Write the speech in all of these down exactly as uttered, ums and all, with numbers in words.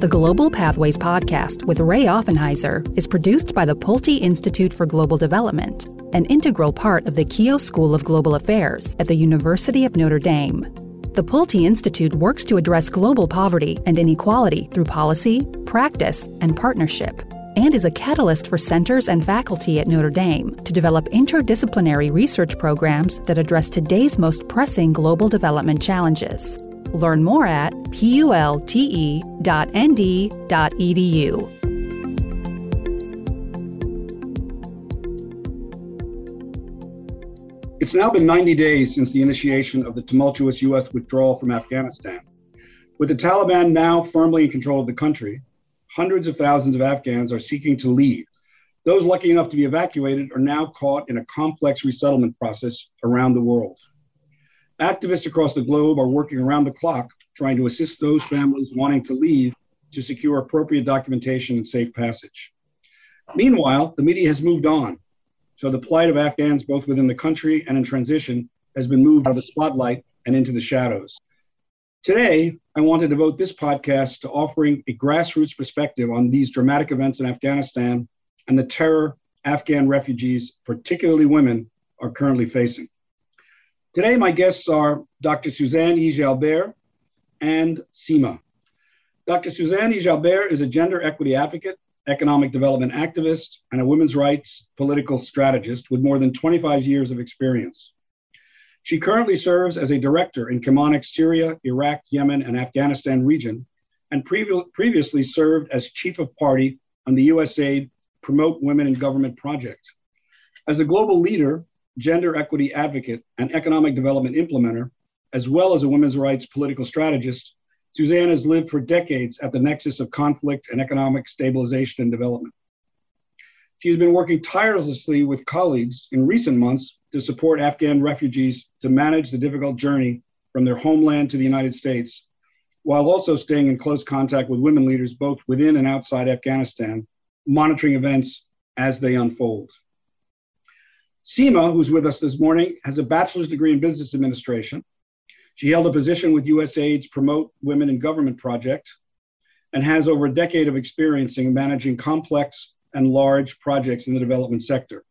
The Global Pathways podcast with Ray Offenheiser is produced by the Pulte Institute for Global Development, an integral part of the Keough School of Global Affairs at the University of Notre Dame. The Pulte Institute works to address global poverty and inequality through policy, practice, and partnership, and is a catalyst for centers and faculty at Notre Dame to develop interdisciplinary research programs that address today's most pressing global development challenges. Learn more at pulte dot n d dot e d u. It's now been ninety days since the initiation of the tumultuous U S withdrawal from Afghanistan. With the Taliban now firmly in control of the country, hundreds of thousands of Afghans are seeking to leave. Those lucky enough to be evacuated are now caught in a complex resettlement process around the world. Activists across the globe are working around the clock trying to assist those families wanting to leave to secure appropriate documentation and safe passage. Meanwhile, the media has moved on. So the plight of Afghans, both within the country and in transition, has been moved out of the spotlight and into the shadows. Today, I want to devote this podcast to offering a grassroots perspective on these dramatic events in Afghanistan and the terror Afghan refugees, particularly women, are currently facing. Today, my guests are Doctor Suzanne E. Jalbert and Sima. Doctor Suzanne E. Jalbert is a gender equity advocate, economic development activist, and a women's rights political strategist with more than twenty-five years of experience. She currently serves as a director in Chemonics, Syria, Iraq, Yemen, and Afghanistan region, and previ- previously served as chief of party on the U S A I D Promote Women in Government project. As a global leader, gender equity advocate, and economic development implementer, as well as a women's rights political strategist, Suzanne has lived for decades at the nexus of conflict and economic stabilization and development. She has been working tirelessly with colleagues in recent months to support Afghan refugees to manage the difficult journey from their homeland to the United States, while also staying in close contact with women leaders both within and outside Afghanistan, monitoring events as they unfold. Sima, who's with us this morning, has a bachelor's degree in business administration. She held a position with U S A I D's Promote Women in Government project and has over a decade of experience in managing complex and large projects in the development sector.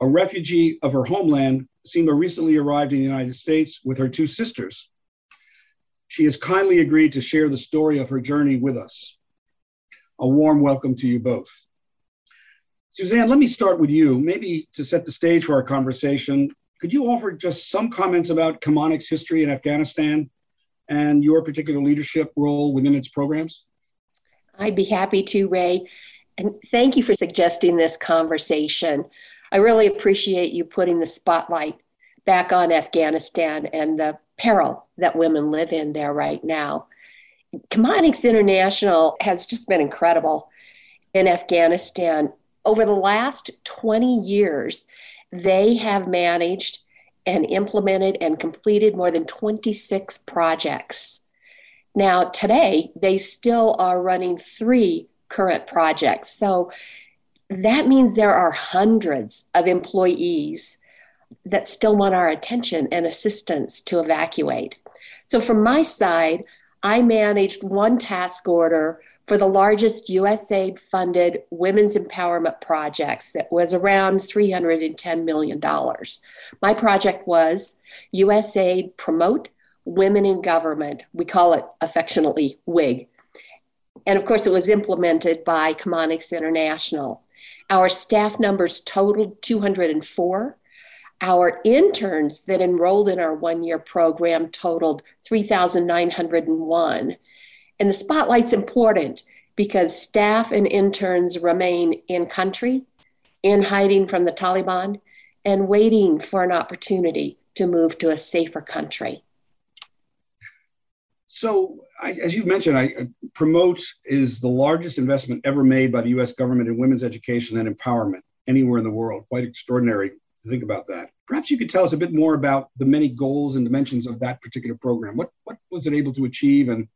A refugee of her homeland, Sima recently arrived in the United States with her two sisters. She has kindly agreed to share the story of her journey with us. A warm welcome to you both. Suzanne, let me start with you. Maybe to set the stage for our conversation, could you offer just some comments about Chemonics' history in Afghanistan and your particular leadership role within its programs? I'd be happy to, Ray. And thank you for suggesting this conversation. I really appreciate you putting the spotlight back on Afghanistan and the peril that women live in there right now. Chemonics International has just been incredible in Afghanistan. Over the last twenty years, they have managed and implemented and completed more than twenty-six projects. Now, today, they still are running three current projects. So that means there are hundreds of employees that still want our attention and assistance to evacuate. So from my side, I managed one task order for the largest U S A I D-funded women's empowerment projects that was around three hundred ten million dollars. My project was U S A I D Promote Women in Government. We call it affectionately WIG. And of course, it was implemented by Chemonics International. Our staff numbers totaled two hundred four. Our interns that enrolled in our one-year program totaled three thousand nine hundred one. And the spotlight's important because staff and interns remain in country, in hiding from the Taliban, and waiting for an opportunity to move to a safer country. So, I, as you mentioned, I, I Promote is the largest investment ever made by the U S government in women's education and empowerment anywhere in the world. Quite extraordinary to think about that. Perhaps you could tell us a bit more about the many goals and dimensions of that particular program. What what was it able to achieve, and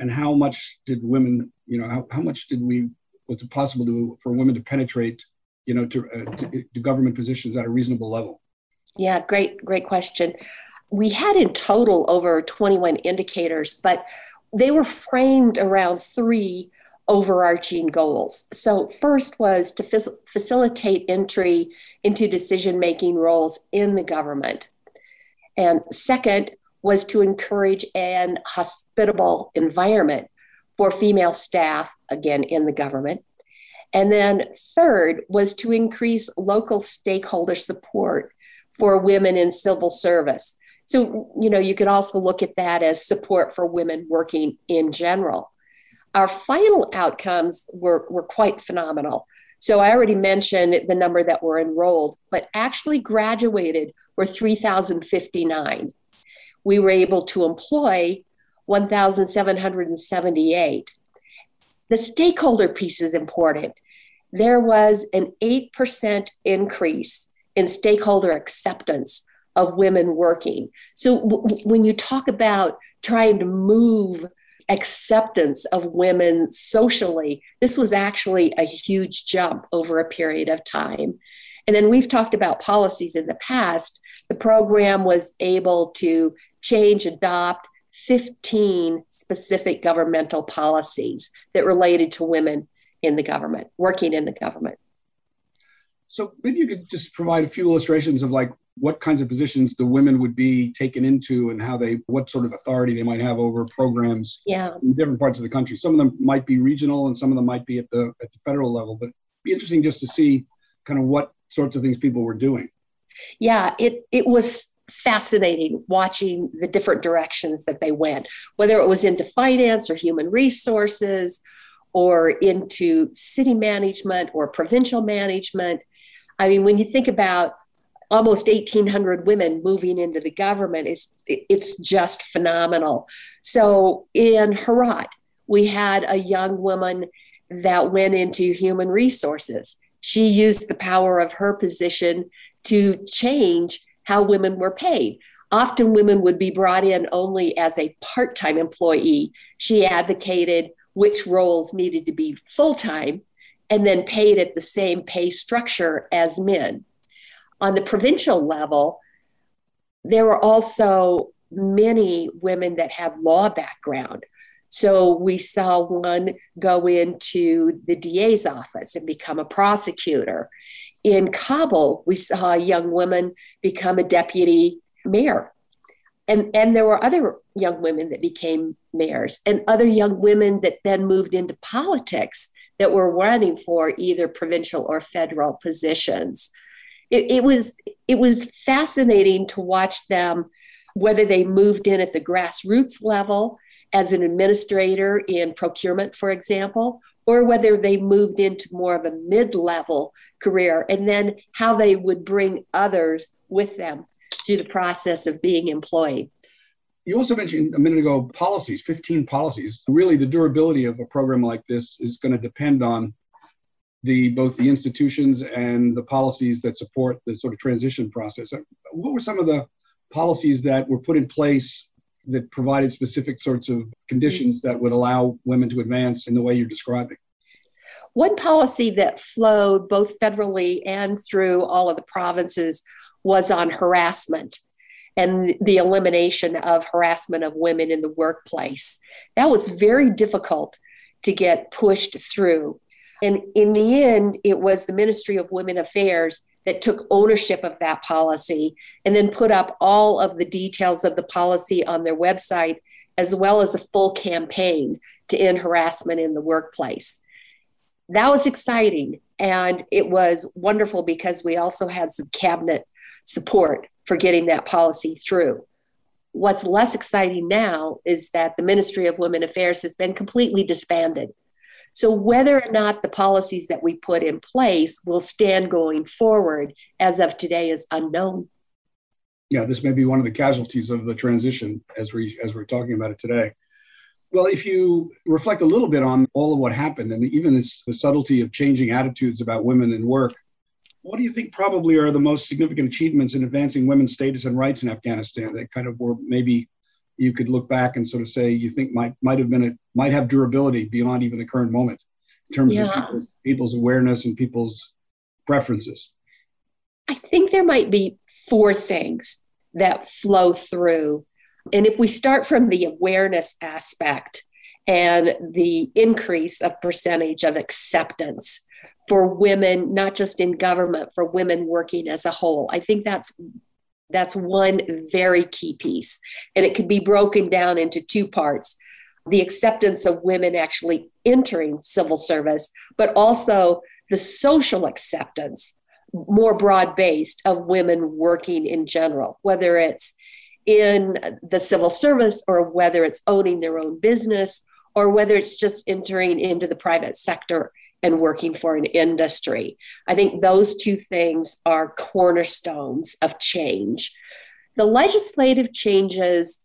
And how much did women, you know, how, how much did we, was it possible to, for women to penetrate, you know, to, uh, to, to government positions at a reasonable level? Yeah, great, great question. We had in total over twenty-one indicators, but they were framed around three overarching goals. So first was to f- facilitate entry into decision-making roles in the government. And second was to encourage an hospitable environment for female staff, again, in the government. And then third was to increase local stakeholder support for women in civil service. So, you know, you could also look at that as support for women working in general. Our final outcomes were, were quite phenomenal. So I already mentioned the number that were enrolled, but actually graduated were three thousand fifty-nine. We were able to employ one thousand seven hundred seventy-eight. The stakeholder piece is important. There was an eight percent increase in stakeholder acceptance of women working. So w- when you talk about trying to move acceptance of women socially, this was actually a huge jump over a period of time. And then we've talked about policies in the past. The program was able to change, adopt fifteen specific governmental policies that related to women in the government, working in the government. So maybe you could just provide a few illustrations of like what kinds of positions the women would be taken into and how they, what sort of authority they might have over programs yeah. in different parts of the country. Some of them might be regional and some of them might be at the at the federal level, but it'd be interesting just to see kind of what sorts of things people were doing. Yeah, it it was fascinating watching the different directions that they went, whether it was into finance or human resources or into city management or provincial management. I mean, when you think about almost eighteen hundred women moving into the government, it's, it's just phenomenal. So in Herat, we had a young woman that went into human resources. She used the power of her position to change how women were paid. Often women would be brought in only as a part-time employee. She advocated which roles needed to be full-time and then paid at the same pay structure as men. On the provincial level, there were also many women that had law background. So we saw one go into the D A's office and become a prosecutor. In Kabul, we saw a young woman become a deputy mayor. And, and there were other young women that became mayors and other young women that then moved into politics that were running for either provincial or federal positions. It, it was, it was fascinating to watch them, whether they moved in at the grassroots level as an administrator in procurement, for example, or whether they moved into more of a mid-level career, and then how they would bring others with them through the process of being employed. You also mentioned a minute ago policies, fifteen policies. Really, the durability of a program like this is going to depend on the both the institutions and the policies that support the sort of transition process. What were some of the policies that were put in place that provided specific sorts of conditions that would allow women to advance in the way you're describing? One policy that flowed both federally and through all of the provinces was on harassment and the elimination of harassment of women in the workplace. That was very difficult to get pushed through. And in the end, it was the Ministry of Women Affairs that took ownership of that policy and then put up all of the details of the policy on their website, as well as a full campaign to end harassment in the workplace. That was exciting. And it was wonderful because we also had some cabinet support for getting that policy through. What's less exciting now is that the Ministry of Women Affairs has been completely disbanded. So whether or not the policies that we put in place will stand going forward as of today is unknown. Yeah, this may be one of the casualties of the transition as, we, as we're talking about it today. Well, if you reflect a little bit on all of what happened and even this, the subtlety of changing attitudes about women in work, what do you think probably are the most significant achievements in advancing women's status and rights in Afghanistan that kind of were maybe you could look back and sort of say you think might might have been a, might have durability beyond even the current moment in terms yeah. of people's, people's awareness and people's preferences? I think there might be four things that flow through And if we start from the awareness aspect and the increase of percentage of acceptance for women, not just in government, for women working as a whole, I think that's that's one very key piece. And it could be broken down into two parts. The acceptance of women actually entering civil service, but also the social acceptance, more broad-based, of women working in general, whether it's in the civil service or whether it's owning their own business or whether it's just entering into the private sector and working for an industry. I think those two things are cornerstones of change. The legislative changes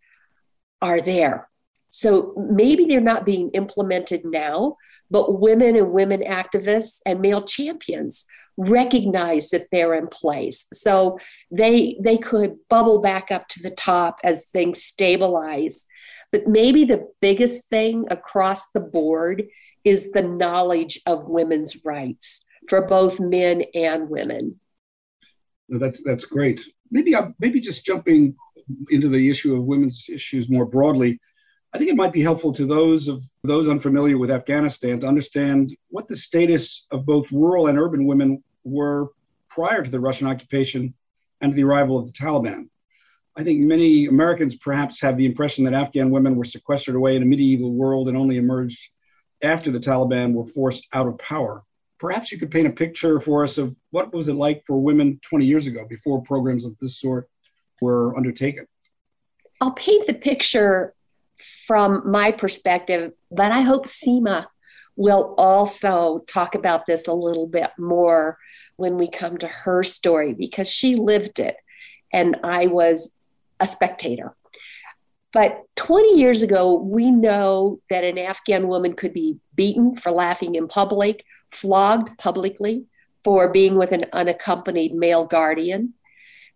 are there. So maybe they're not being implemented now, but women and women activists and male champions recognize that they're in place. So they, they could bubble back up to the top as things stabilize. But maybe the biggest thing across the board is the knowledge of women's rights for both men and women. No, that's that's great. Maybe I, maybe just jumping into the issue of women's issues more broadly, I think it might be helpful to those of those unfamiliar with Afghanistan to understand what the status of both rural and urban women were prior to the Russian occupation and the arrival of the Taliban. I think many Americans perhaps have the impression that Afghan women were sequestered away in a medieval world and only emerged after the Taliban were forced out of power. Perhaps you could paint a picture for us of what was it like for women twenty years ago before programs of this sort were undertaken. I'll paint the picture from my perspective, but I hope Sima will also talk about this a little bit more when we come to her story, because she lived it and I was a spectator. But twenty years ago, we know that an Afghan woman could be beaten for laughing in public, flogged publicly for being with an unaccompanied male guardian.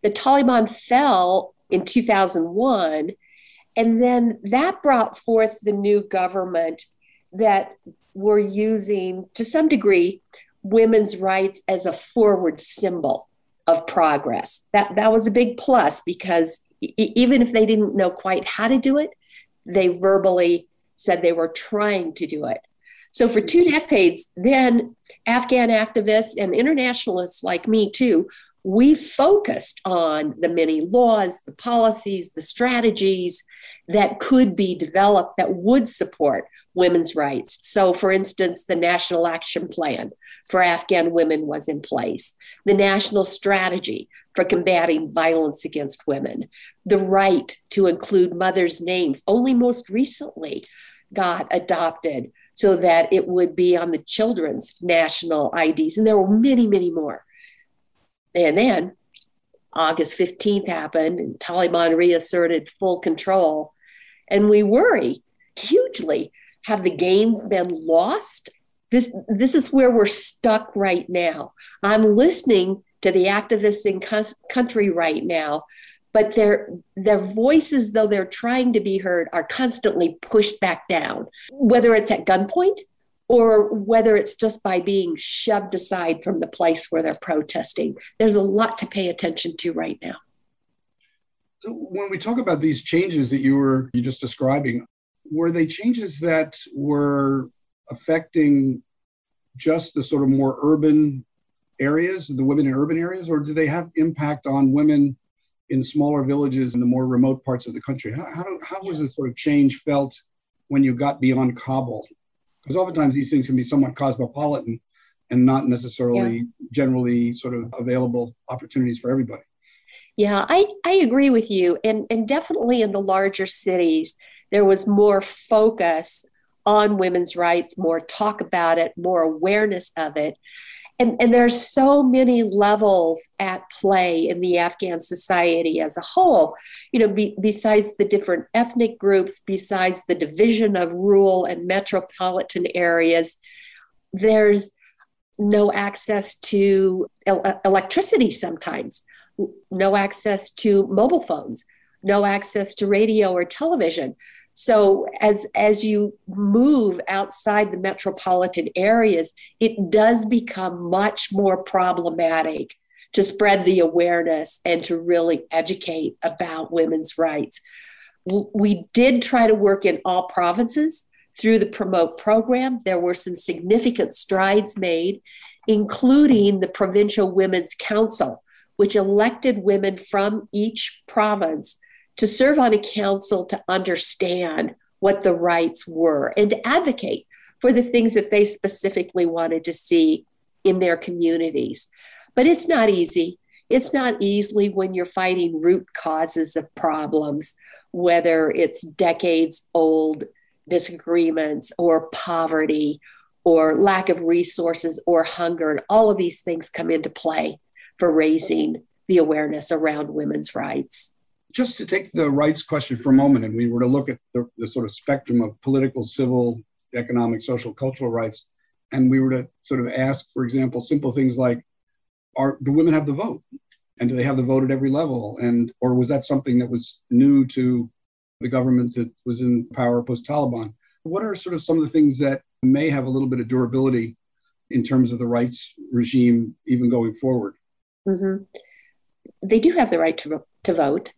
The Taliban fell in two thousand one, and then that brought forth the new government that were using, to some degree, women's rights as a forward symbol of progress. That, that was a big plus, because even if they didn't know quite how to do it, they verbally said they were trying to do it. So for two decades, then Afghan activists and internationalists like me too, we focused on the many laws, the policies, the strategies that could be developed that would support women's rights. So for instance, the National Action Plan for Afghan women was in place, the National Strategy for Combating Violence Against Women, the right to include mothers' names only most recently got adopted so that it would be on the children's national I Ds. And there were many, many more. And then August fifteenth happened and Taliban reasserted full control. And we worry hugely. Have the gains been lost? This, this is where we're stuck right now. I'm listening to the activists in co- country right now, but their, their voices, though they're trying to be heard, are constantly pushed back down, whether it's at gunpoint or whether it's just by being shoved aside from the place where they're protesting. There's a lot to pay attention to right now. So when we talk about these changes that you were you just describing, were they changes that were affecting just the sort of more urban areas, the women in urban areas, or do they have impact on women in smaller villages in the more remote parts of the country? How, how, how was this sort of change felt when you got beyond Kabul? Because oftentimes these things can be somewhat cosmopolitan and not necessarily yeah. generally sort of available opportunities for everybody. Yeah, I, I agree with you. And, and definitely in the larger cities, there was more focus on women's rights, more talk about it, more awareness of it. And, and there are so many levels at play in the Afghan society as a whole, you know, be, besides the different ethnic groups, besides the division of rural and metropolitan areas, there's no access to el- electricity sometimes, no access to mobile phones, no access to radio or television. So as, as you move outside the metropolitan areas, it does become much more problematic to spread the awareness and to really educate about women's rights. We did try to work in all provinces through the Promote program. There were some significant strides made, including the Provincial Women's Council, which elected women from each province to serve on a council to understand what the rights were and to advocate for the things that they specifically wanted to see in their communities. But it's not easy. It's not easy when you're fighting root causes of problems, whether it's decades old disagreements or poverty or lack of resources or hunger. And all of these things come into play for raising the awareness around women's rights. Just to take the rights question for a moment, and we were to look at the, the sort of spectrum of political, civil, economic, social, cultural rights, and we were to sort of ask, for example, simple things like, are, do women have the vote? And do they have the vote at every level? And, or was that something that was new to the government that was in power post-Taliban? What are sort of some of the things that may have a little bit of durability in terms of the rights regime even going forward? Mm-hmm. They do have the right to, to vote.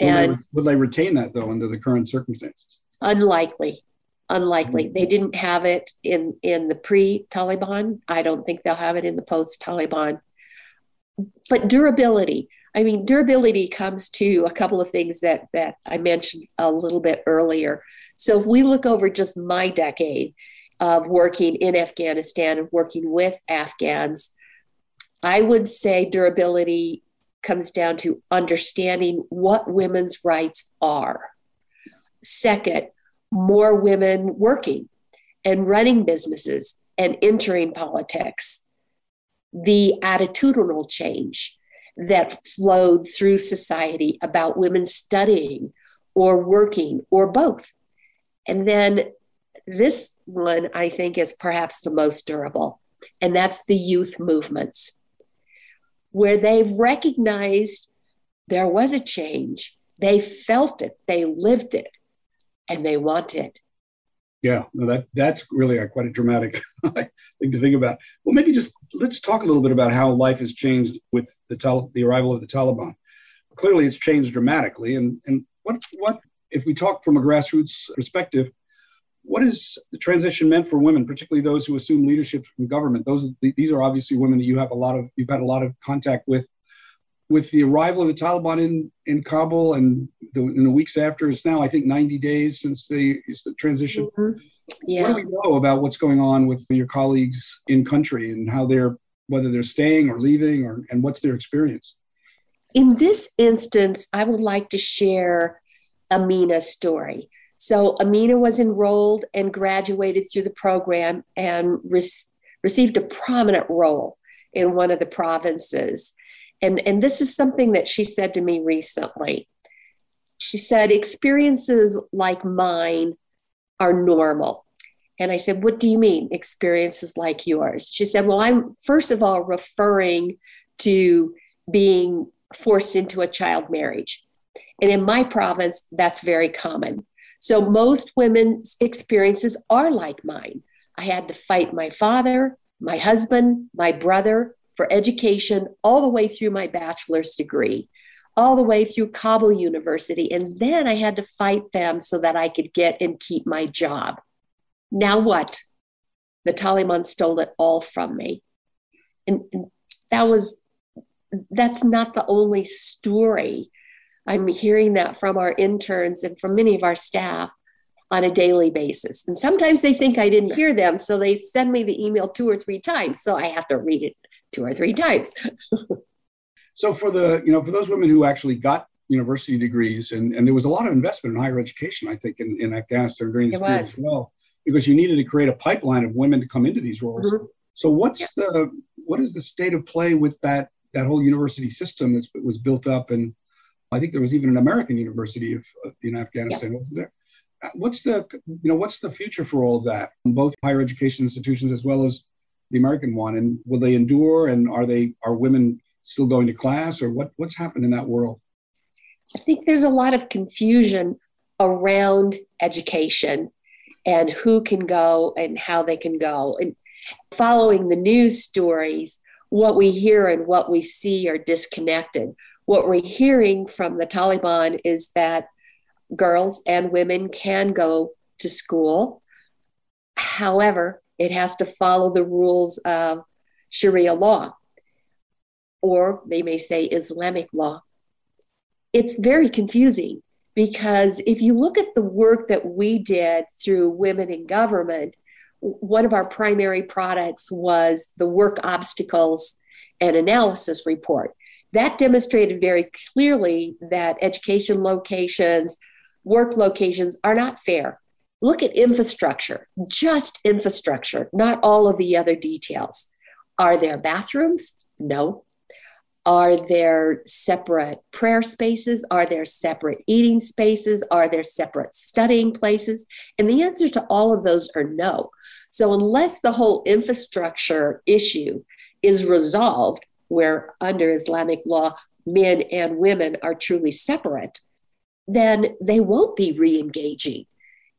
And will they, will they retain that, though, under the current circumstances? Unlikely. Unlikely. They didn't have it in, in the pre-Taliban. I don't think they'll have it in the post-Taliban. But durability. I mean, durability comes to a couple of things that, that I mentioned a little bit earlier. So if we look over just my decade of working in Afghanistan and working with Afghans, I would say durability comes down to understanding what women's rights are. Second, more women working and running businesses and entering politics. The attitudinal change that flowed through society about women studying or working or both. And then this one, I think, is perhaps the most durable, and that's the youth movements, where they've recognized there was a change. They felt it, they lived it, and they want it. Yeah, no, that that's really a, quite a dramatic thing to think about. Well, maybe just let's talk a little bit about how life has changed with the Tal- the arrival of the Taliban. Clearly, it's changed dramatically. And and what what if we talk from a grassroots perspective, what is the transition meant for women, particularly those who assume leadership from government? Those these are obviously women that you have a lot of you've had a lot of contact with. With the arrival of the Taliban in, in Kabul and the, in the weeks after, it's now, I think, ninety days since the, the transition. Mm-hmm. Yeah. What do we know about what's going on with your colleagues in country and how they're, whether they're staying or leaving or, and what's their experience? In this instance, I would like to share Amina's story. So Amina was enrolled and graduated through the program and re- received a prominent role in one of the provinces. And, and this is something that she said to me recently. She said, experiences like mine are normal. And I said, what do you mean, experiences like yours? She said, well, I'm first of all referring to being forced into a child marriage. And in my province, that's very common. So most women's experiences are like mine. I had to fight my father, my husband, my brother, for education, all the way through my bachelor's degree, all the way through Kabul University. And then I had to fight them so that I could get and keep my job. Now what? The Taliban stole it all from me. And, and that was, that's not the only story. I'm hearing that from our interns and from many of our staff on a daily basis. And sometimes they think I didn't hear them, so they send me the email two or three times, so I have to read it two or three times. So for the, you know, for those women who actually got university degrees, and, and there was a lot of investment in higher education, I think, in, in Afghanistan during this period as well, because you needed to create a pipeline of women to come into these roles. Mm-hmm. So what's yeah. the, what is the state of play with that, that whole university system that was built up? And I think there was even an American university of, of, in Afghanistan, yeah. wasn't there? What's the, you know, what's the future for all of that, both higher education institutions as well as the American one, and will they endure? And are they are women still going to class, or what, what's happened in that world? I think there's a lot of confusion around education and who can go and how they can go. And following the news stories, what we hear and what we see are disconnected. What we're hearing from the Taliban is that girls and women can go to school. However, it has to follow the rules of Sharia law, or they may say Islamic law. It's very confusing, because if you look at the work that we did through Women in Government, one of our primary products was the work obstacles and analysis report. That demonstrated very clearly that education locations, work locations are not fair. Look at infrastructure, just infrastructure, not all of the other details. Are there bathrooms? No. Are there separate prayer spaces? Are there separate eating spaces? Are there separate studying places? And the answer to all of those are no. So unless the whole infrastructure issue is resolved, where under Islamic law, men and women are truly separate, then they won't be re-engaging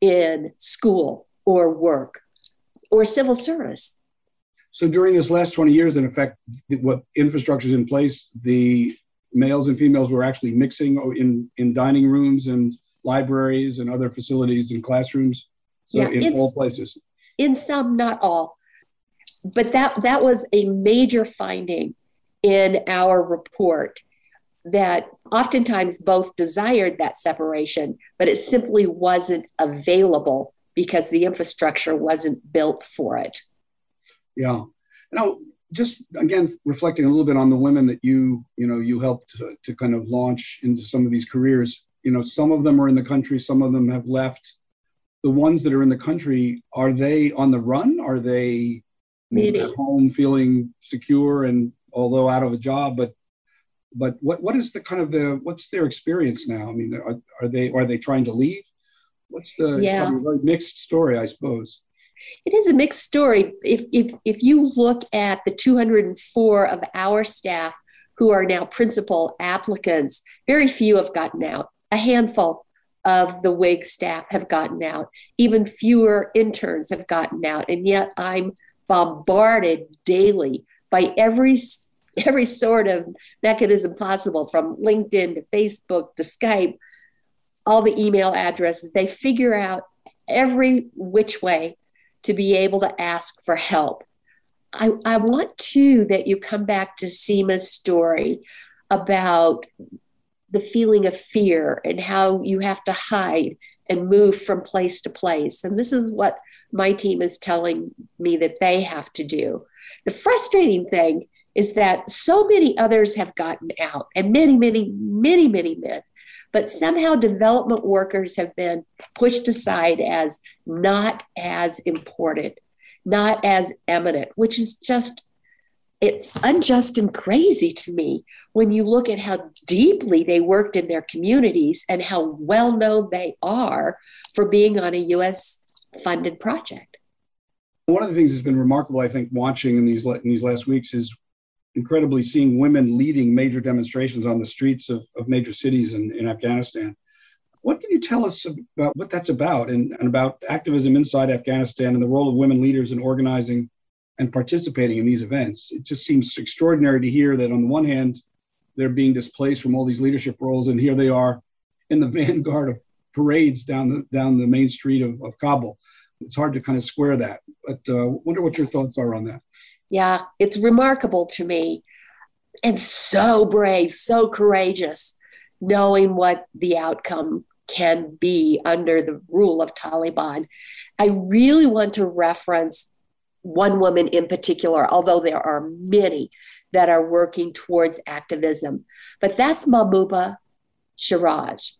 in school or work or civil service. So during this last twenty years, in effect, what infrastructure is in place, the males and females were actually mixing in, in dining rooms and libraries and other facilities and classrooms. So yeah, in all places. In some, not all. But that, that was a major finding in our report, that oftentimes both desired that separation, but it simply wasn't available because the infrastructure wasn't built for it. Yeah. Now, just again, reflecting a little bit on the women that you, you know, you helped to, to kind of launch into some of these careers, you know, some of them are in the country, some of them have left. The ones that are in the country, are they on the run? Are they maybe at home feeling secure and although out of a job, but, but what, what is the kind of the, what's their experience now? I mean, are, are they, are they trying to leave? What's the yeah. really mixed story, I suppose. It is a mixed story. If, if, if you look at the two hundred four of our staff who are now principal applicants, very few have gotten out. A handful of the W I G staff have gotten out. Even fewer interns have gotten out. And yet I'm bombarded daily by every, every sort of mechanism possible, from LinkedIn to Facebook to Skype, all the email addresses. They figure out every which way to be able to ask for help. I, I want too that you come back to Sima's story about the feeling of fear and how you have to hide and move from place to place. And this is what my team is telling me that they have to do. The frustrating thing is that so many others have gotten out, and many, many, many, many men, but somehow development workers have been pushed aside as not as important, not as eminent, which is just, it's unjust and crazy to me when you look at how deeply they worked in their communities and how well known they are for being on a U S funded project. One of the things that's been remarkable, I think, watching in these, in these last weeks is incredibly seeing women leading major demonstrations on the streets of, of major cities in, in Afghanistan. What can you tell us about what that's about, and, and about activism inside Afghanistan and the role of women leaders in organizing and participating in these events? It just seems extraordinary to hear that on the one hand, they're being displaced from all these leadership roles, and here they are in the vanguard of parades down the, down the main street of, of Kabul. It's hard to kind of square that, but I uh, wonder what your thoughts are on that. Yeah, it's remarkable to me, and so brave, so courageous, knowing what the outcome can be under the rule of Taliban. I really want to reference one woman in particular, although there are many that are working towards activism, but that's Mahbuba Shiraj.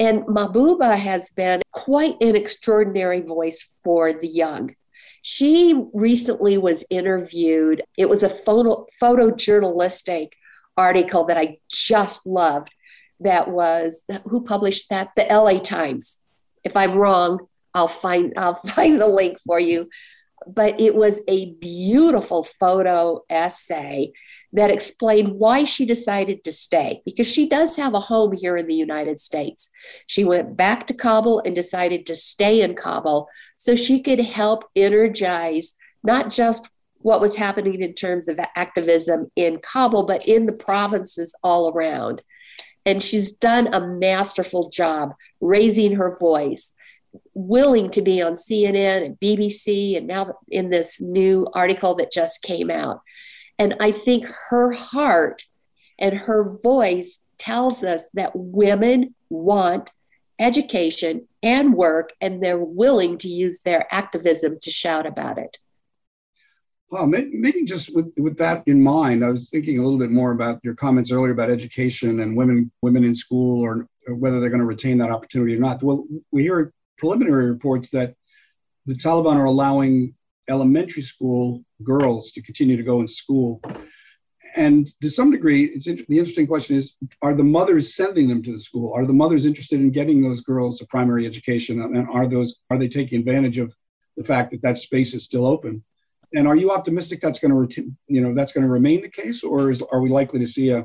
And Mahbuba has been quite an extraordinary voice for the young. She recently was interviewed. It was a photo, photojournalistic article that I just loved. That was, who published that? The L A Times. If I'm wrong, I'll find, I'll find the link for you. But it was a beautiful photo essay that explained why she decided to stay, because she does have a home here in the United States. She went back to Kabul and decided to stay in Kabul so she could help energize not just what was happening in terms of activism in Kabul, but in the provinces all around. And she's done a masterful job raising her voice, willing to be on C N N and B B C, and now in this new article that just came out. And I think her heart and her voice tells us that women want education and work, and they're willing to use their activism to shout about it. Well, maybe just with, with that in mind, I was thinking a little bit more about your comments earlier about education and women women in school, or, or whether they're going to retain that opportunity or not. Well, we hear preliminary reports that the Taliban are allowing elementary school girls to continue to go in school. And to some degree, it's inter- the interesting question is, are the mothers sending them to the school? Are the mothers interested in getting those girls a primary education? And are those are they taking advantage of the fact that that space is still open? And are you optimistic that's going to, reti- you know, that's going to remain the case, or is are we likely to see a,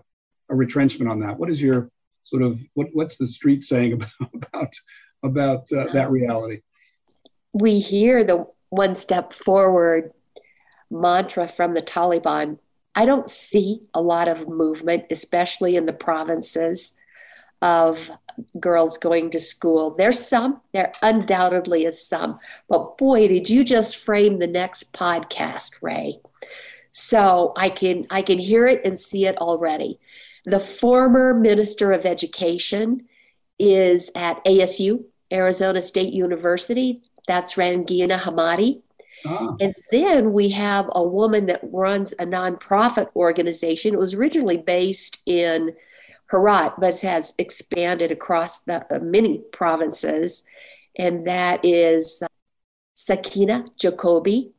a retrenchment on that? What is your sort of what what's the street saying about about, about uh, that reality? We hear the one step forward mantra from the Taliban. I don't see a lot of movement, especially in the provinces, of girls going to school. There's some, there undoubtedly is some, but boy, did you just frame the next podcast, Ray. So I can, I can hear it and see it already. The former Minister of Education is at A S U, Arizona State University. That's Rangina Hamadi. Oh. And then we have a woman that runs a nonprofit organization. It was originally based in Herat, but has expanded across the uh, many provinces, and that is uh, Sakina Jacobi.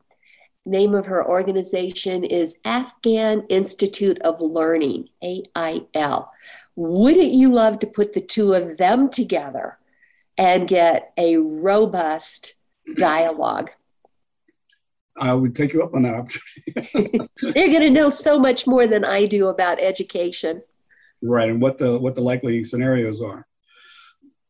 Name of her organization is Afghan Institute of Learning, A I L. Wouldn't you love to put the two of them together and get a robust dialogue? I would take you up on that opportunity. They're going to know so much more than I do about education. Right, and what the what the likely scenarios are.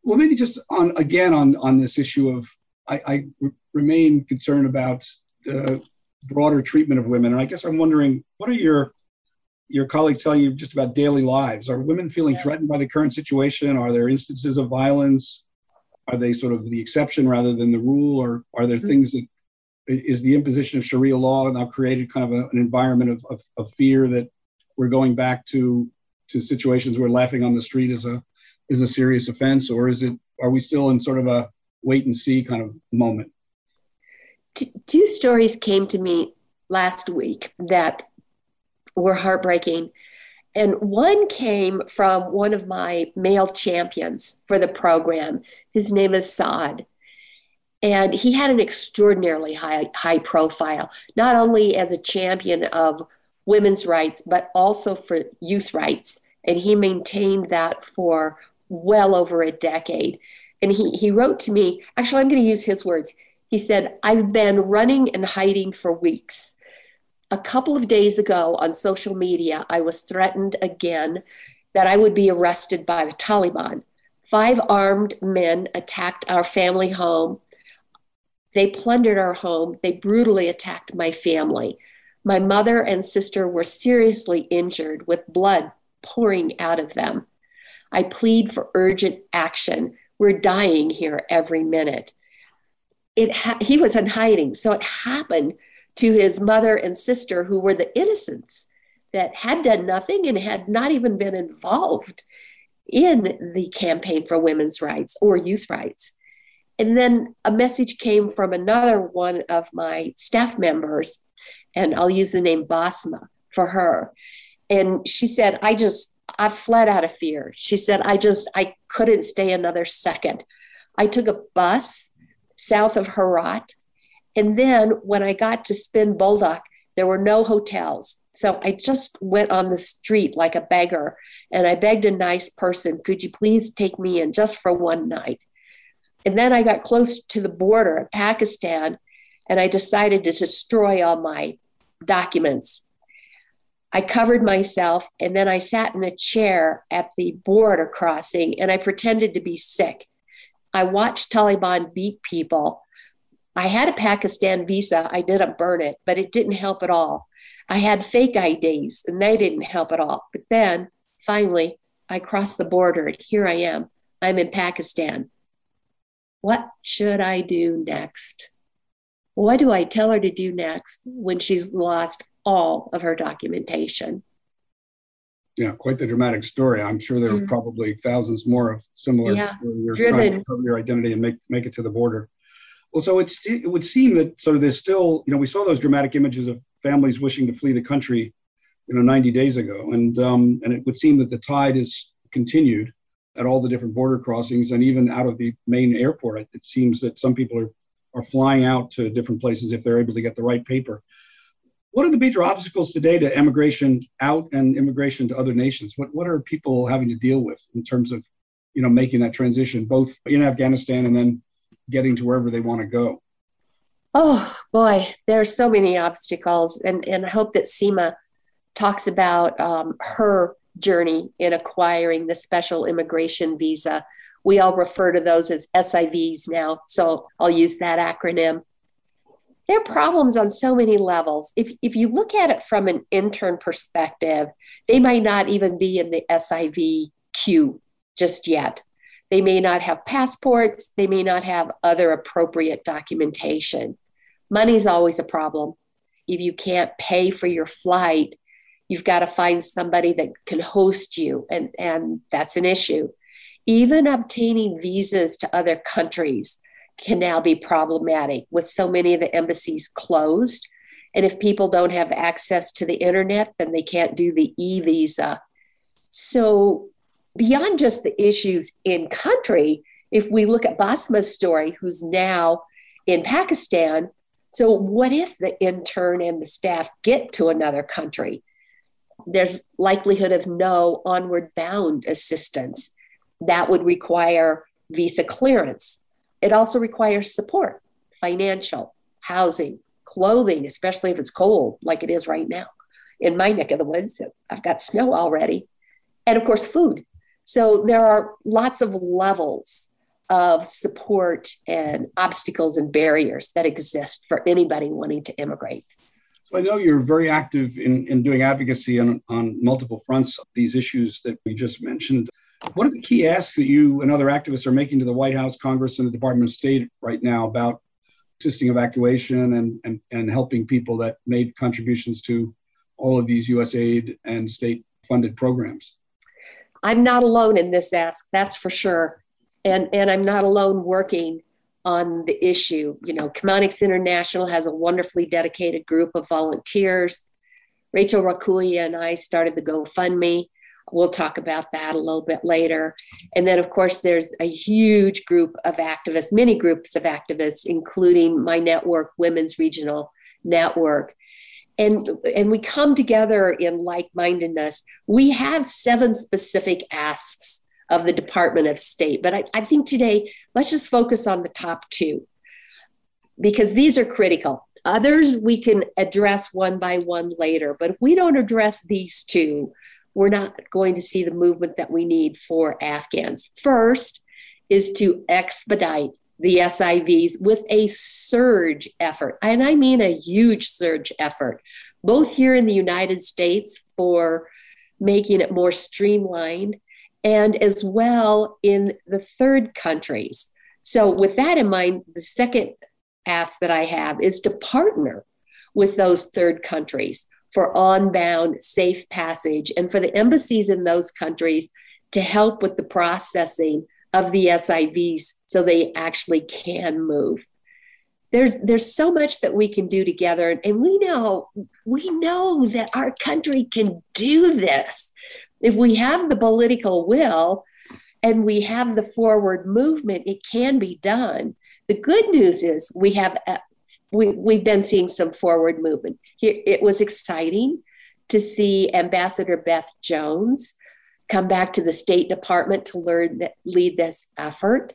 Well, maybe just on again on, on this issue of I, I r- remain concerned about the broader treatment of women, and I guess I'm wondering, what are your your colleagues telling you just about daily lives? Are women feeling yeah. threatened by the current situation? Are there instances of violence? Are they sort of the exception rather than the rule, or are there mm-hmm. things that is the imposition of Sharia law now created kind of a, an environment of, of of fear that we're going back to? to situations where laughing on the street is a is a serious offense, or is it, are we still in sort of a wait and see kind of moment? T- two stories came to me last week that were heartbreaking. And one came from one of my male champions for the program. His name is Saad. And he had an extraordinarily high, high profile, not only as a champion of women's rights, but also for youth rights. And he maintained that for well over a decade. And he, he wrote to me, actually, I'm going to use his words. He said, I've been running and hiding for weeks. A couple of days ago on social media, I was threatened again that I would be arrested by the Taliban. Five armed men attacked our family home. They plundered our home. They brutally attacked my family. My mother and sister were seriously injured with blood pouring out of them. I plead for urgent action. We're dying here every minute. It ha- he was in hiding, so it happened to his mother and sister, who were the innocents that had done nothing and had not even been involved in the campaign for women's rights or youth rights. And then a message came from another one of my staff members, and I'll use the name Basma for her. And she said, I just, I fled out of fear. She said, I just, I couldn't stay another second. I took a bus south of Herat. And then when I got to Spin Boldak, there were no hotels. So I just went on the street like a beggar. And I begged a nice person, could you please take me in just for one night? And then I got close to the border of Pakistan, and I decided to destroy all my documents. I covered myself, and then I sat in a chair at the border crossing, and I pretended to be sick. I watched Taliban beat people. I had a Pakistan visa. I didn't burn it, but it didn't help at all. I had fake I Ds, and they didn't help at all. But then, finally, I crossed the border and here I am. I'm in Pakistan. What should I do next? What do I tell her to do next when she's lost all of her documentation? Yeah, quite the dramatic story. I'm sure there are probably thousands more of similar. Yeah, you're trying to recover your identity and make make it to the border. Well, so it's, it would seem that sort of there's still, you know, we saw those dramatic images of families wishing to flee the country, you know, ninety days ago, and um, and it would seem that the tide is continued at all the different border crossings, and even out of the main airport, it, it seems that some people are are flying out to different places if they're able to get the right paper. What are the major obstacles today to emigration out and immigration to other nations? What what are people having to deal with in terms of, you know, making that transition, both in Afghanistan and then getting to wherever they want to go? Oh, boy, there are so many obstacles. And, and I hope that Sima talks about um, her journey in acquiring the special immigration visa. We all refer to those as S I Vs now, so I'll use that acronym. There are problems on so many levels. If, if you look at it from an intern perspective, they might not even be in the S I V queue just yet. They may not have passports. They may not have other appropriate documentation. Money's always a problem. If you can't pay for your flight, you've got to find somebody that can host you, and, and that's an issue. Even obtaining visas to other countries can now be problematic with so many of the embassies closed. And if people don't have access to the internet, then they can't do the e-visa. So beyond just the issues in country, if we look at Basma's story, who's now in Pakistan, so what if the intern and the staff get to another country? There's likelihood of no onward bound assistance. That would require visa clearance. It also requires support, financial, housing, clothing, especially if it's cold like it is right now. In my neck of the woods, I've got snow already. And of course, food. So there are lots of levels of support and obstacles and barriers that exist for anybody wanting to immigrate. So I know you're very active in, in doing advocacy on, on multiple fronts, these issues that we just mentioned. What are the key asks that you and other activists are making to the White House, Congress, and the Department of State right now about assisting evacuation and, and, and helping people that made contributions to all of these U S A I D and state-funded programs? I'm not alone in this ask, that's for sure. And, and I'm not alone working on the issue. You know, Chemonics International has a wonderfully dedicated group of volunteers. Rachel Rakulia and I started the GoFundMe. We'll talk about that a little bit later. And then, of course, there's a huge group of activists, many groups of activists, including my network, Women's Regional Network. And, and we come together in like-mindedness. We have seven specific asks of the Department of State. But I, I think today, let's just focus on the top two, because these are critical. Others we can address one by one later. But if we don't address these two, we're not going to see the movement that we need for Afghans. First is to expedite the S I Vs with a surge effort. And I mean a huge surge effort, both here in the United States for making it more streamlined, and as well in the third countries. So with that in mind, the second ask that I have is to partner with those third countries for onbound safe passage, and for the embassies in those countries to help with the processing of the S I Vs so they actually can move. There's there's so much that we can do together, and we know we know that our country can do this. If we have the political will and we have the forward movement, it can be done. The good news is we have a, We, we've been seeing some forward movement. It was exciting to see Ambassador Beth Jones come back to the State Department to learn that, lead this effort.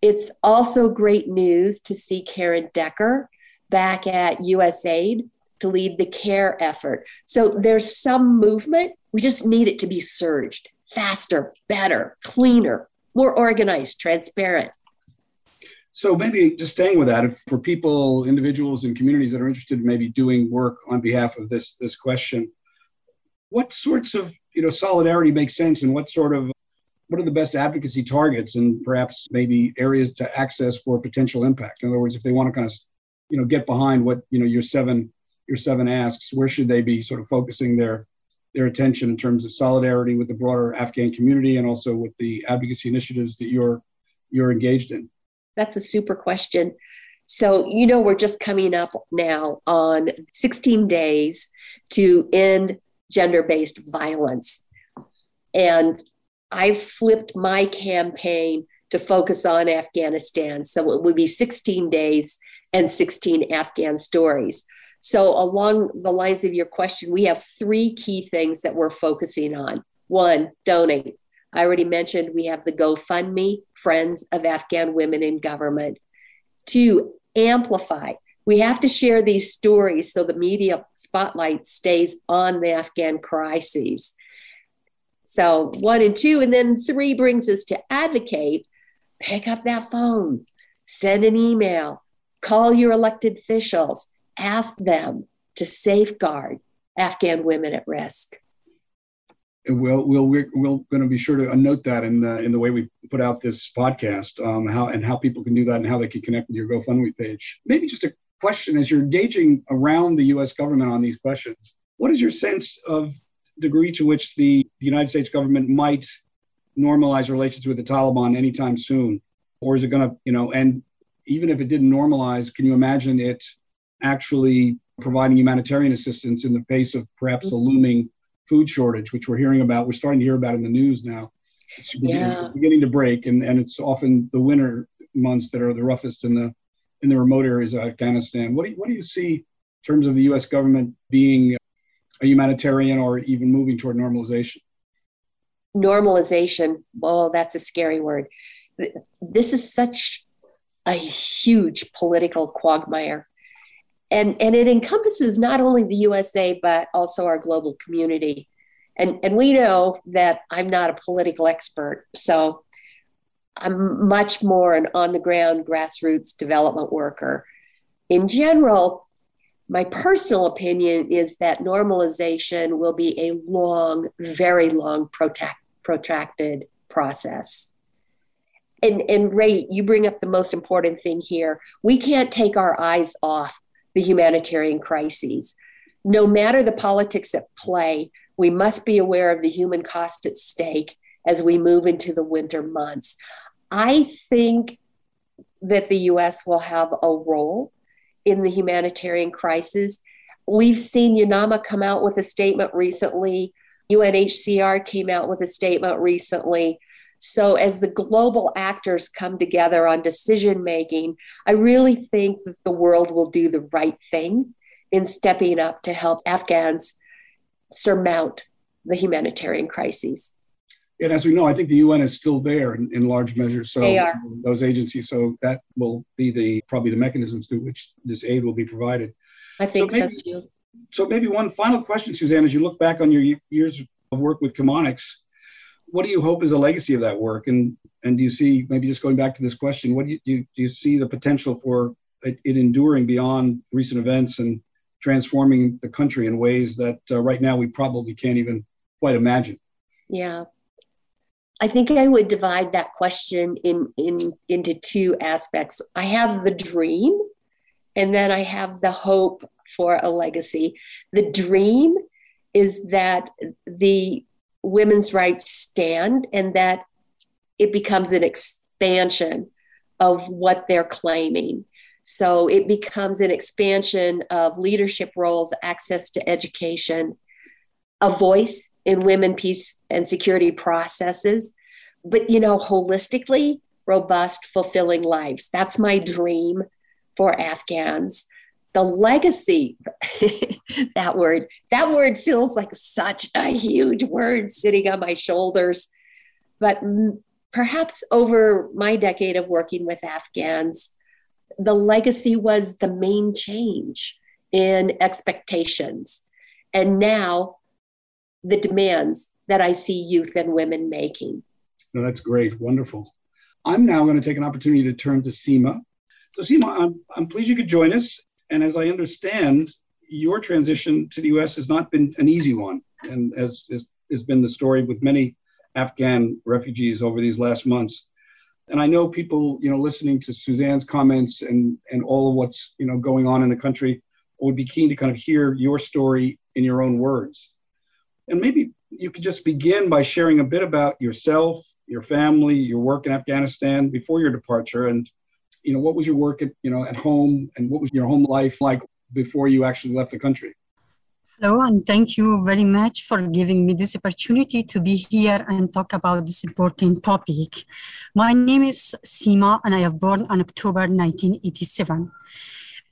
It's also great news to see Karen Decker back at U S A I D to lead the CARE effort. So there's some movement. We just need it to be surged faster, better, cleaner, more organized, transparent. So maybe just staying with that, if for people, individuals and communities that are interested in maybe doing work on behalf of this, this question, what sorts of you know, solidarity makes sense, and what sort of, what are the best advocacy targets and perhaps maybe areas to access for potential impact? In other words, if they want to kind of, you know, get behind what, you know, your seven, your seven asks, where should they be sort of focusing their, their attention in terms of solidarity with the broader Afghan community and also with the advocacy initiatives that you're, you're engaged in? That's a super question. So, you know, we're just coming up now on sixteen days to end gender-based violence. And I flipped my campaign to focus on Afghanistan. So it would be sixteen days and sixteen Afghan stories. So along the lines of your question, we have three key things that we're focusing on. One, donate. I already mentioned we have the GoFundMe, Friends of Afghan Women in Government. Two, amplify. We have to share these stories so the media spotlight stays on the Afghan crises. So one and two, and then three brings us to advocate. Pick up that phone, send an email, call your elected officials, ask them to safeguard Afghan women at risk. We'll, we'll, we're, we're going to be sure to note that in the in the way we put out this podcast, um, how and how people can do that and how they can connect with your GoFundMe page. Maybe just a question, as you're engaging around the U S government on these questions, what is your sense of degree to which the, the United States government might normalize relations with the Taliban anytime soon? Or is it going to, you know, and even if it didn't normalize, can you imagine it actually providing humanitarian assistance in the face of perhaps a looming food shortage, which we're hearing about, we're starting to hear about in the news now? It's beginning, yeah. it's beginning to break, and, and it's often the winter months that are the roughest in the in the remote areas of Afghanistan. What do you, what do you see in terms of the U S government being a humanitarian or even moving toward normalization? Normalization, oh, that's a scary word. This is such a huge political quagmire. And, and it encompasses not only the U S A, but also our global community. And, and we know that I'm not a political expert, so I'm much more an on-the-ground grassroots development worker. In general, my personal opinion is that normalization will be a long, very long, protract, protracted process. And, and Ray, you bring up the most important thing here. We can't take our eyes off the humanitarian crises. No matter the politics at play, we must be aware of the human cost at stake as we move into the winter months. I think that the U S will have a role in the humanitarian crisis. We've seen UNAMA come out with a statement recently. U N H C R came out with a statement recently. So as the global actors come together on decision-making, I really think that the world will do the right thing in stepping up to help Afghans surmount the humanitarian crises. And as we know, I think the U N is still there in, in large measure. So they are. Those agencies, so that will be the probably the mechanisms through which this aid will be provided. I think so, maybe, so too. So maybe one final question, Suzanne, as you look back on your years of work with Chemonics, what do you hope is a legacy of that work? And and do you see, maybe just going back to this question, what do you, do you, do you see the potential for it, it enduring beyond recent events and transforming the country in ways that uh, right now we probably can't even quite imagine? Yeah. I think I would divide that question in, in into two aspects. I have the dream, and then I have the hope for a legacy. The dream is that the women's rights stand and that it becomes an expansion of what they're claiming. So it becomes an expansion of leadership roles, access to education, a voice in women, peace, and security processes, but, you know, holistically, robust, fulfilling lives. That's my dream for Afghans. The legacy, that word, that word feels like such a huge word sitting on my shoulders. But perhaps over my decade of working with Afghans, the legacy was the main change in expectations. And now the demands that I see youth and women making. No, that's great. Wonderful. I'm now going to take an opportunity to turn to Sima. So Sima, I'm, I'm pleased you could join us. And as I understand, your transition to the U S has not been an easy one. And as, as has been the story with many Afghan refugees over these last months. And I know people, you know, listening to Suzanne's comments and, and all of what's, you know, going on in the country would be keen to kind of hear your story in your own words. And maybe you could just begin by sharing a bit about yourself, your family, your work in Afghanistan before your departure. And, you know, what was your work at, you know, at home, and what was your home life like before you actually left the country? Hello, and thank you very much for giving me this opportunity to be here and talk about this important topic. My name is Sima, and I was born on October nineteen eighty-seven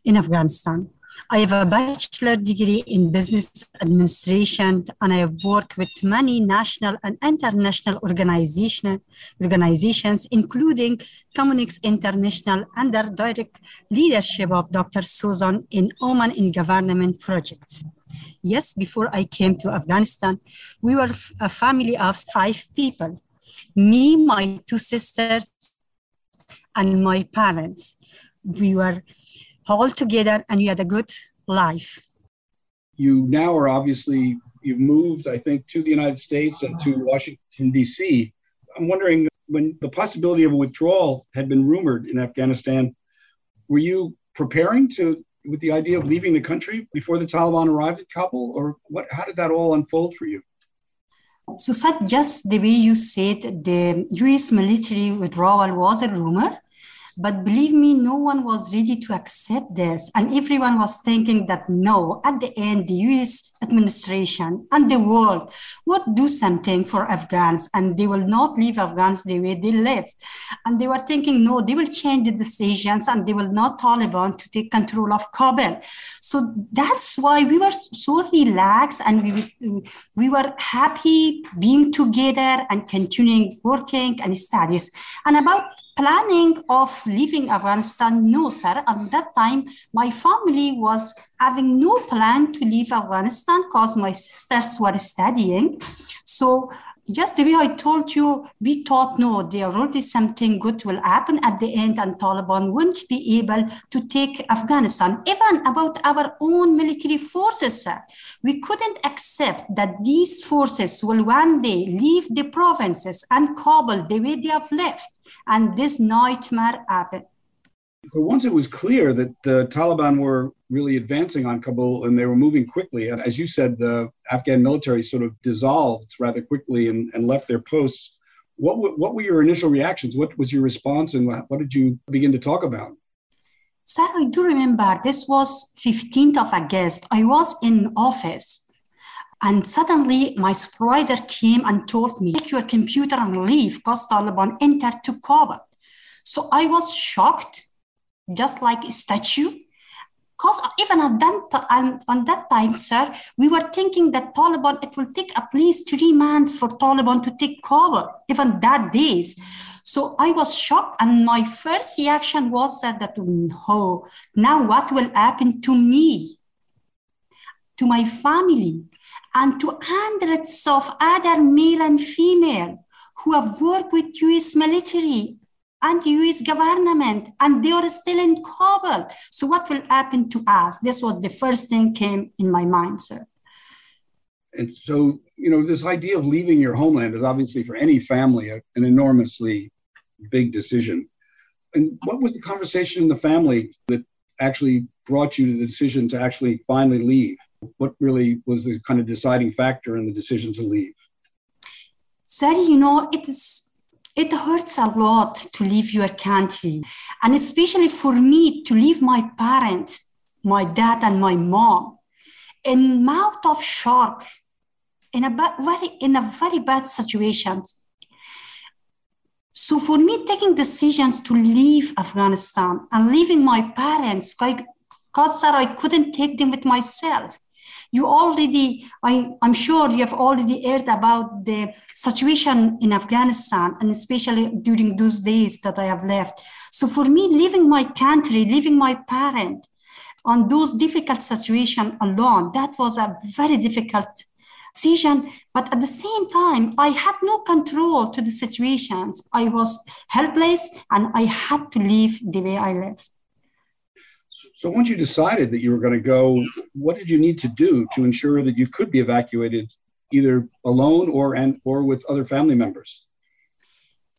in Afghanistan. I have a bachelor degree in business administration, and I have worked with many national and international organization, organizations, including Chemonics International under direct leadership of Doctor Suzanne in Women in Government project. Yes, before I came to Afghanistan, we were a family of five people, me, my two sisters, and my parents. We were all together, and we had a good life. You now are obviously, you've moved, I think, to the United States and to Washington, D C. I'm wondering, when the possibility of a withdrawal had been rumored in Afghanistan, were you preparing to, with the idea of leaving the country before the Taliban arrived at Kabul, or what? How did that all unfold for you? So, Saad, just the way you said, the U S military withdrawal was a rumor. But believe me, no one was ready to accept this. And everyone was thinking that, no, at the end, the U S administration and the world would do something for Afghans, and they will not leave Afghans the way they left. And they were thinking, no, they will change the decisions and they will not Taliban to take control of Kabul. So that's why we were so relaxed, and we, we were happy being together and continuing working and studies. And about planning of leaving Afghanistan, no, sir. At that time, my family was having no plan to leave Afghanistan because my sisters were studying. So just the way I told you, we thought, no, there already something good will happen at the end, and Taliban won't be able to take Afghanistan. Even about our own military forces, sir, we couldn't accept that these forces will one day leave the provinces and Kabul the way they have left. And this nightmare happened. So once it was clear that the Taliban were really advancing on Kabul and they were moving quickly, and as you said, the Afghan military sort of dissolved rather quickly and, and left their posts, what, w- what were your initial reactions? What was your response, and what did you begin to talk about? So I do remember this was fifteenth of August. I was in office. And suddenly my supervisor came and told me, take your computer and leave because Taliban entered to Kabul. So I was shocked, just like a statue. Because even at that, on that time, sir, we were thinking that Taliban, it will take at least three months for Taliban to take Kabul, even that days. So I was shocked, and my first reaction was uh, that, oh, now what will happen to me, to my family, and to hundreds of other male and female who have worked with U S military and U S government, and they are still in Kabul. So what will happen to us? This was the first thing came in my mind, sir. And so, you know, this idea of leaving your homeland is obviously for any family an enormously big decision. And what was the conversation in the family that actually brought you to the decision to actually finally leave? What really was the kind of deciding factor in the decision to leave? Sir, you know, it's, it hurts a lot to leave your country. And especially for me to leave my parents, my dad and my mom, in mouth of shark, in a ba- very in a very bad situation. So for me, taking decisions to leave Afghanistan and leaving my parents, because, sir, I couldn't take them with myself. You already, I, I'm sure you have already heard about the situation in Afghanistan, and especially during those days that I have left. So for me, leaving my country, leaving my parent on those difficult situations alone, that was a very difficult decision. But at the same time, I had no control to the situations. I was helpless, and I had to live the way I lived. So once you decided that you were going to go, what did you need to do to ensure that you could be evacuated either alone or and or with other family members.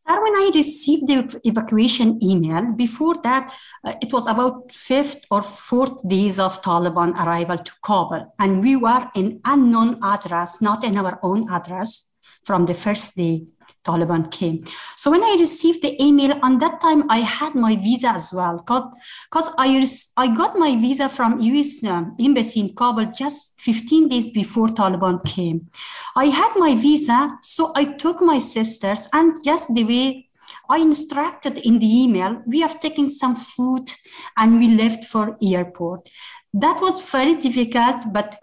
And when I received the evacuation email, before that, uh, it was about fifth or fourth days of Taliban arrival to Kabul. And we were in unknown address, not in our own address, from the first day Taliban came. So when I received the email, on that time, I had my visa as well. Because I, I got my visa from U S Embassy in Kabul just fifteen days before Taliban came. I had my visa, so I took my sisters, and just the way I instructed in the email, we have taken some food and we left for airport. That was very difficult, but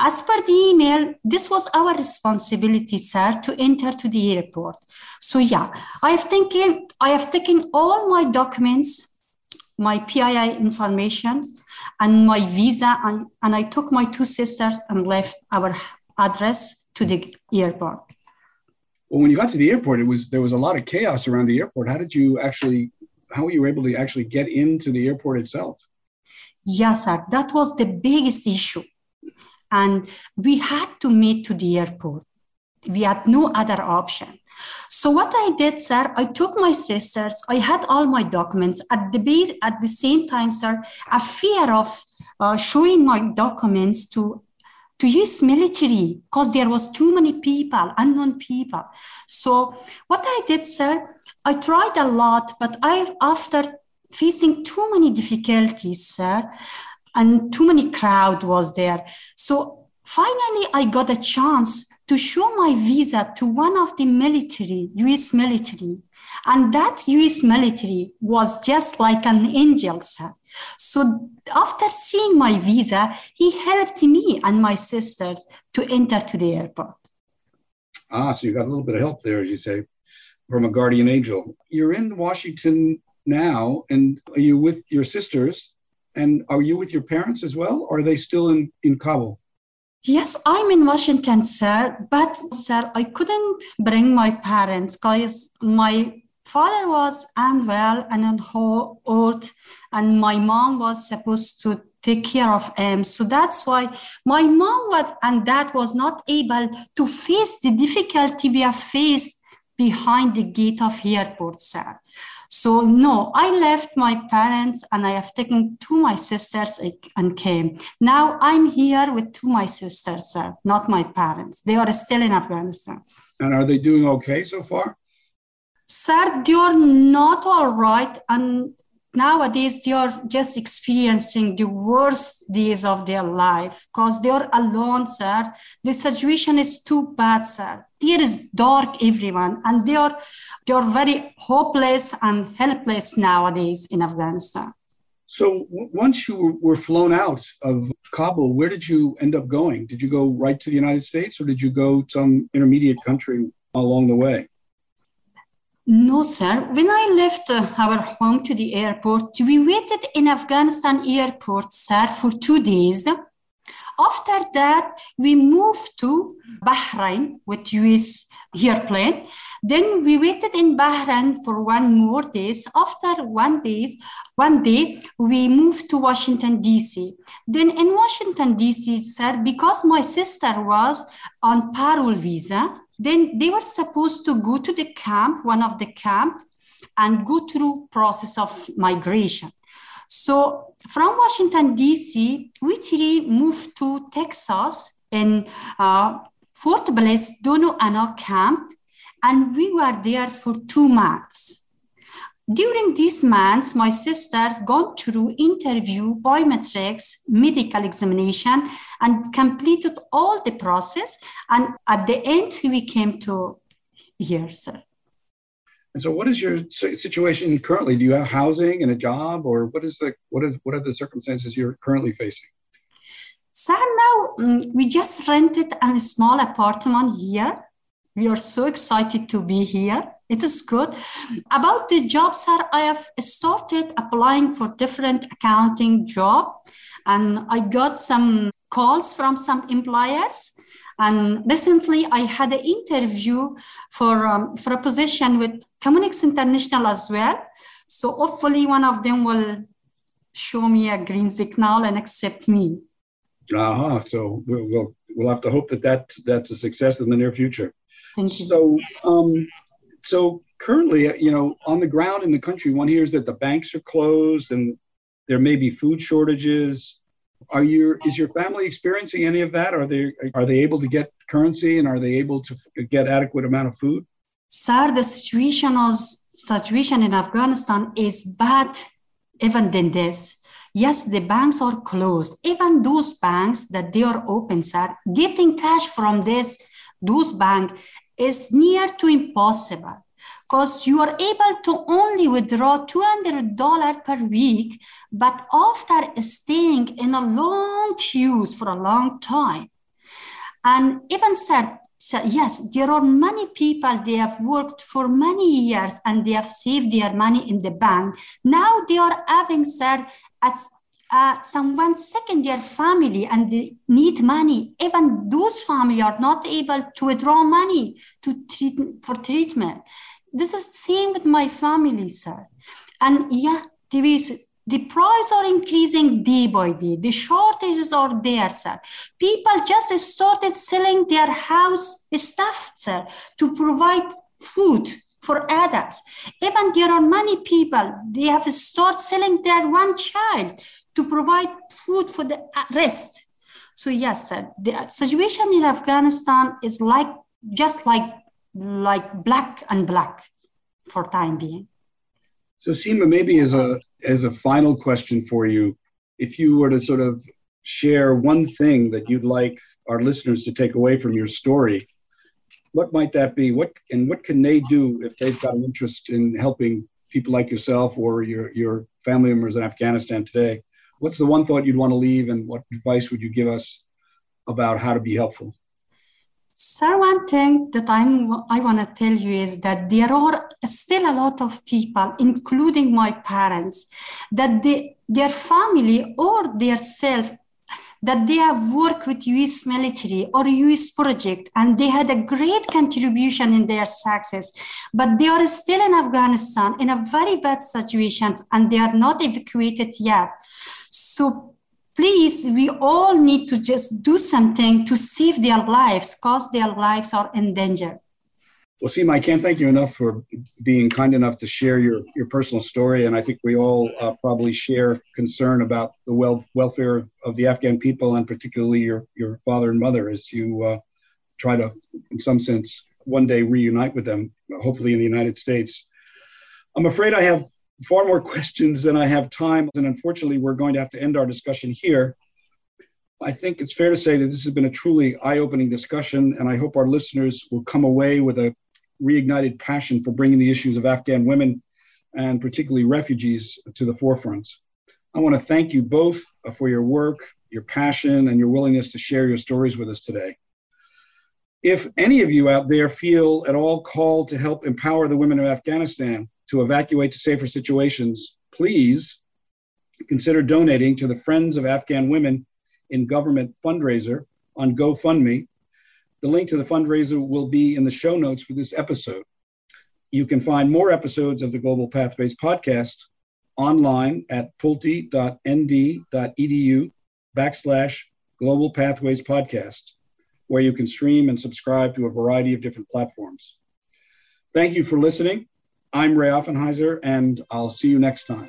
as per the email, this was our responsibility, sir, to enter to the airport. So yeah, I have taken, I have taken all my documents, my P I I information, and my visa, and, and I took my two sisters and left our address to the airport. Well, when you got to the airport, it was there was a lot of chaos around the airport. How did you actually, how were you able to actually get into the airport itself? Yes, sir, that was the biggest issue. And we had to meet to the airport. We had no other option. So what I did, sir, I took my sisters. I had all my documents. At the base, at the same time, sir, a fear of uh, showing my documents to to U S military, because there was too many people, unknown people. So what I did, sir, I tried a lot, but I, after facing too many difficulties, sir, and too many crowd was there. So finally, I got a chance to show my visa to one of the military, U S military. And that U S military was just like an angel, sir. So after seeing my visa, he helped me and my sisters to enter to the airport. Ah, so you got a little bit of help there, as you say, from a guardian angel. You're in Washington now, and are you with your sisters? And are you with your parents as well, or are they still in, in Kabul? Yes, I'm in Washington, sir. But, sir, I couldn't bring my parents because my father was unwell and old, and my mom was supposed to take care of him. So that's why my mom was, and dad was not able to face the difficulty we have faced behind the gate of airport, sir. So no, I left my parents and I have taken two my sisters and came. Now I'm here with two my sisters, sir, not my parents. They are still in Afghanistan. And are they doing okay so far? Sir, they are not all right. And nowadays they are just experiencing the worst days of their life because they are alone, sir. The situation is too bad, sir. There is dark everyone, and they are they are very hopeless and helpless nowadays in Afghanistan. So w- once you were flown out of Kabul, where did you end up going? Did you go right to the United States, or did you go to some intermediate country along the way? No, sir. When I left uh, our home to the airport, we waited in Afghanistan airport, sir, for two days. After that, we moved to Bahrain with U S airplane. Then we waited in Bahrain for one more day. After one days, one day, we moved to Washington, D C. Then in Washington, D C, sir, because my sister was on parole visa, then they were supposed to go to the camp, one of the camp, and go through process of migration. So from Washington, D C, we three moved to Texas in uh, Fort Bliss, Dono Ana camp, and we were there for two months. During these months, my sister gone through interview, biometrics, medical examination, and completed all the process. And at the end, we came to here, sir. And so what is your situation currently? Do you have housing and a job, or what is the what is what are the circumstances you're currently facing? Sir, now we just rented a small apartment here. We are so excited to be here. It is good. About the job, sir, I have started applying for different accounting job, and I got some calls from some employers. And recently, I had an interview for um, for a position with Chemonics International as well. So hopefully, one of them will show me a green signal and accept me. Ah, uh-huh. So we'll, we'll we'll have to hope that, that that's a success in the near future. Thank you. So, um, so currently, you know, on the ground in the country, one hears that the banks are closed and there may be food shortages. Are your, is your family experiencing any of that? Are they, are they able to get currency, and are they able to get adequate amount of food? Sir, the situation, was, situation in Afghanistan is bad even than this. Yes, the banks are closed. Even those banks that they are open, sir, getting cash from this, those bank is near to impossible, because you are able to only withdraw two hundred dollars per week, but after staying in a long queues for a long time. And even said, so yes, there are many people, they have worked for many years and they have saved their money in the bank. Now they are having, sir, as uh, someone sick in their family and they need money. Even those families are not able to withdraw money to treat, for treatment. This is the same with my family, sir. And yeah, there is... The prices are increasing day by day. The shortages are there, sir. People just started selling their house stuff, sir, to provide food for adults. Even there are many people, they have to start selling their one child to provide food for the rest. So yes, sir, the situation in Afghanistan is like just like, like black and black for time being. So Sima, maybe as a as a final question for you, if you were to sort of share one thing that you'd like our listeners to take away from your story, what might that be? What and what can they do if they've got an interest in helping people like yourself or your, your family members in Afghanistan today? What's the one thought you'd want to leave, and what advice would you give us about how to be helpful? Sir, one thing that I'm, I want to tell you is that there are still a lot of people, including my parents, that they, their family or their self, that they have worked with U S military or U S project, and they had a great contribution in their success, but they are still in Afghanistan in a very bad situation, and they are not evacuated yet. So please, we all need to just do something to save their lives, because their lives are in danger. Well, Sima, I can't thank you enough for being kind enough to share your, your personal story. And I think we all uh, probably share concern about the well, welfare of, of the Afghan people, and particularly your, your father and mother, as you uh, try to, in some sense, one day reunite with them, hopefully in the United States. I'm afraid I have far more questions than I have time, and unfortunately, we're going to have to end our discussion here. I think it's fair to say that this has been a truly eye-opening discussion, and I hope our listeners will come away with a reignited passion for bringing the issues of Afghan women, and particularly refugees, to the forefront. I want to thank you both for your work, your passion, and your willingness to share your stories with us today. If any of you out there feel at all called to help empower the women of Afghanistan to evacuate to safer situations, please consider donating to the Friends of Afghan Women in Government fundraiser on GoFundMe. The link to the fundraiser will be in the show notes for this episode. You can find more episodes of the Global Pathways podcast online at pulte.nd.edu backslash Global Pathways podcast, where you can stream and subscribe to a variety of different platforms. Thank you for listening. I'm Ray Offenheiser, and I'll see you next time.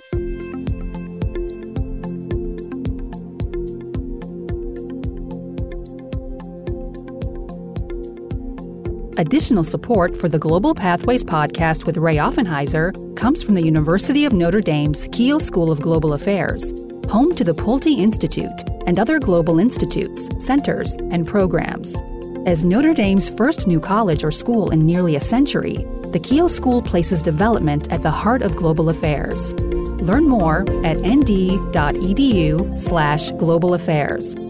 Additional support for the Global Pathways podcast with Ray Offenheiser comes from the University of Notre Dame's Keough School of Global Affairs, home to the Pulte Institute and other global institutes, centers, and programs. As Notre Dame's first new college or school in nearly a century, the Keough School places development at the heart of global affairs. Learn more at nd.edu slash global affairs.